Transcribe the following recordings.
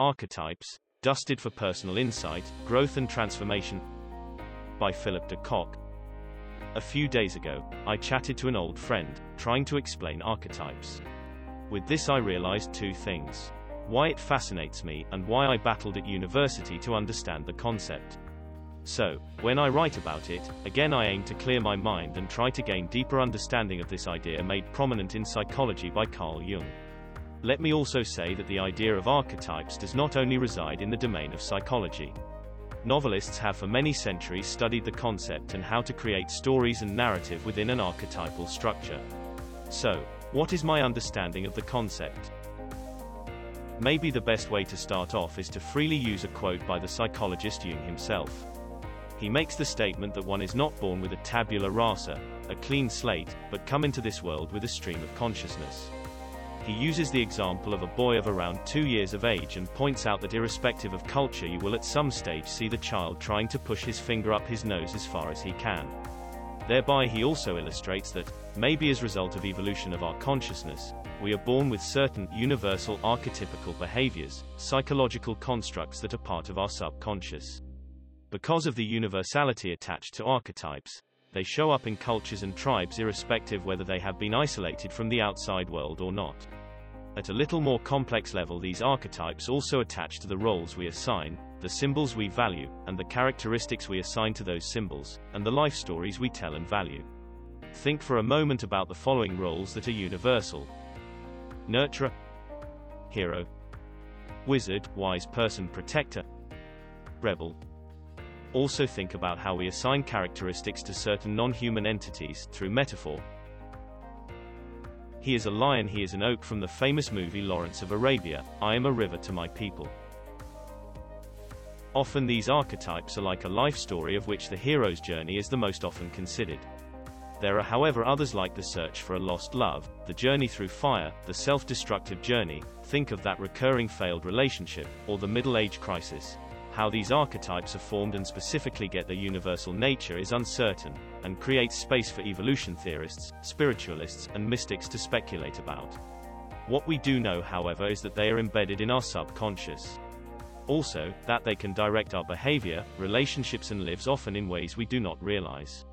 Archetypes, Dusted for Personal Insight, Growth and Transformation by Philip DeCock. A few days ago, I chatted to an old friend, trying to explain archetypes. With this I realized two things: why it fascinates me, and why I battled at university to understand the concept. So, when I write about it, again I aim to clear my mind and try to gain deeper understanding of this idea made prominent in Psychology by Carl Jung. Let me also say that the idea of archetypes does not only reside in the domain of psychology. Novelists have for many centuries studied the concept and how to create stories and narrative within an archetypal structure. So, what is my understanding of the concept? Maybe the best way to start off is to freely use a quote by the psychologist Jung himself. He makes the statement that one is not born with a tabula rasa, a clean slate, but come into this world with a stream of consciousness. He uses the example of a boy of around 2 years of age and points out that irrespective of culture you will at some stage see the child trying to push his finger up his nose as far as he can. Thereby he also illustrates that, maybe as a result of evolution of our consciousness, we are born with certain universal archetypical behaviors, psychological constructs that are part of our subconscious. Because of the universality attached to archetypes, they show up in cultures and tribes irrespective whether they have been isolated from the outside world or not. At a little more complex level, these archetypes also attach to the roles we assign, the symbols we value, and the characteristics we assign to those symbols, and the life stories we tell and value. Think for a moment about the following roles that are universal: nurturer, hero, wizard, wise person, protector, rebel. Also think about how we assign characteristics to certain non-human entities, through metaphor. He is a lion, he is an oak, from the famous movie Lawrence of Arabia. I am a river to my people. Often these archetypes are like a life story, of which the hero's journey is the most often considered. There are however others, like the search for a lost love, the journey through fire, the self-destructive journey, think of that recurring failed relationship, or the middle age crisis. How these archetypes are formed and specifically get their universal nature is uncertain, and creates space for evolution theorists, spiritualists, and mystics to speculate about. What we do know, however, is that they are embedded in our subconscious. Also, that they can direct our behavior, relationships, and lives, often in ways we do not realize.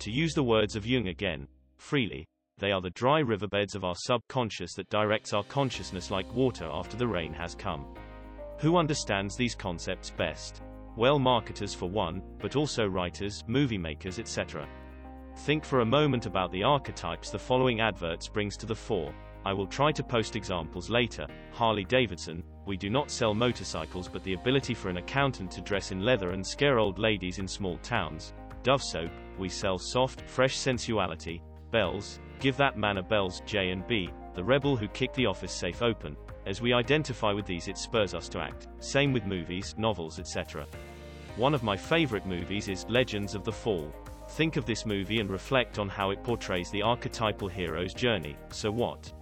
To use the words of Jung again, freely, they are the dry riverbeds of our subconscious that directs our consciousness like water after the rain has come. Who understands these concepts best? Well, marketers for one, but also writers, movie makers, etc. Think for a moment about the archetypes the following adverts brings to the fore. I will try to post examples later. Harley Davidson: we do not sell motorcycles, but the ability for an accountant to dress in leather and scare old ladies in small towns. Dove soap: we sell soft, fresh sensuality. Bells: give that man a Bells. J and B: the rebel who kicked the office safe open. As we identify with these, it spurs us to act. Same with movies, novels, etc. One of my favorite movies is Legends of the Fall. Think of this movie and reflect on how it portrays the archetypal hero's journey. So what?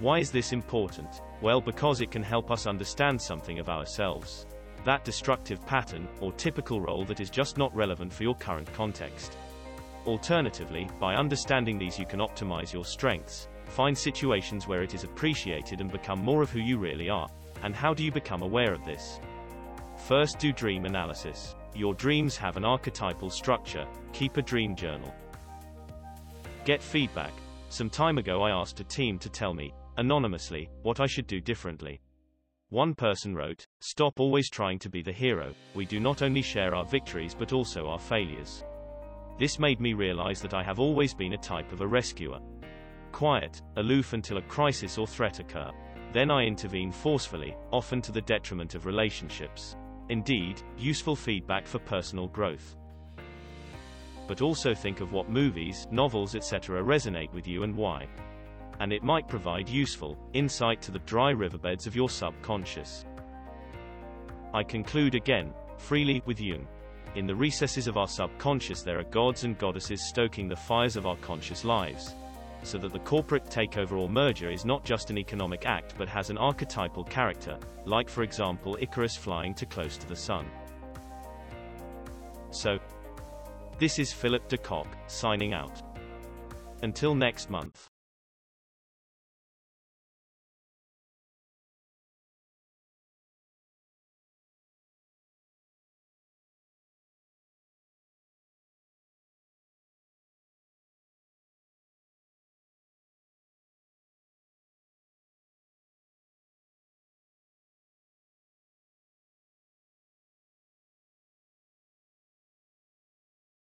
Why is this important? Well, because it can help us understand something of ourselves. That destructive pattern, or typical role that is just not relevant for your current context. Alternatively, by understanding these you can optimize your strengths, find situations where it is appreciated, and become more of who you really are. And how do you become aware of this? First, do dream analysis. Your dreams have an archetypal structure. Keep a dream journal. Get feedback. Some time ago I asked a team to tell me, anonymously, what I should do differently. One person wrote, "Stop always trying to be the hero. We do not only share our victories but also our failures." This made me realize that I have always been a type of a rescuer. Quiet, aloof until a crisis or threat occur. Then I intervene forcefully, often to the detriment of relationships. Indeed, useful feedback for personal growth. But also think of what movies, novels, etc. resonate with you and why. And it might provide useful insight to the dry riverbeds of your subconscious. I conclude again, freely, with Jung. In the recesses of our subconscious there are gods and goddesses stoking the fires of our conscious lives, so that the corporate takeover or merger is not just an economic act but has an archetypal character, like for example Icarus flying too close to the sun. So, this is Philip DeCock, signing out. Until next month.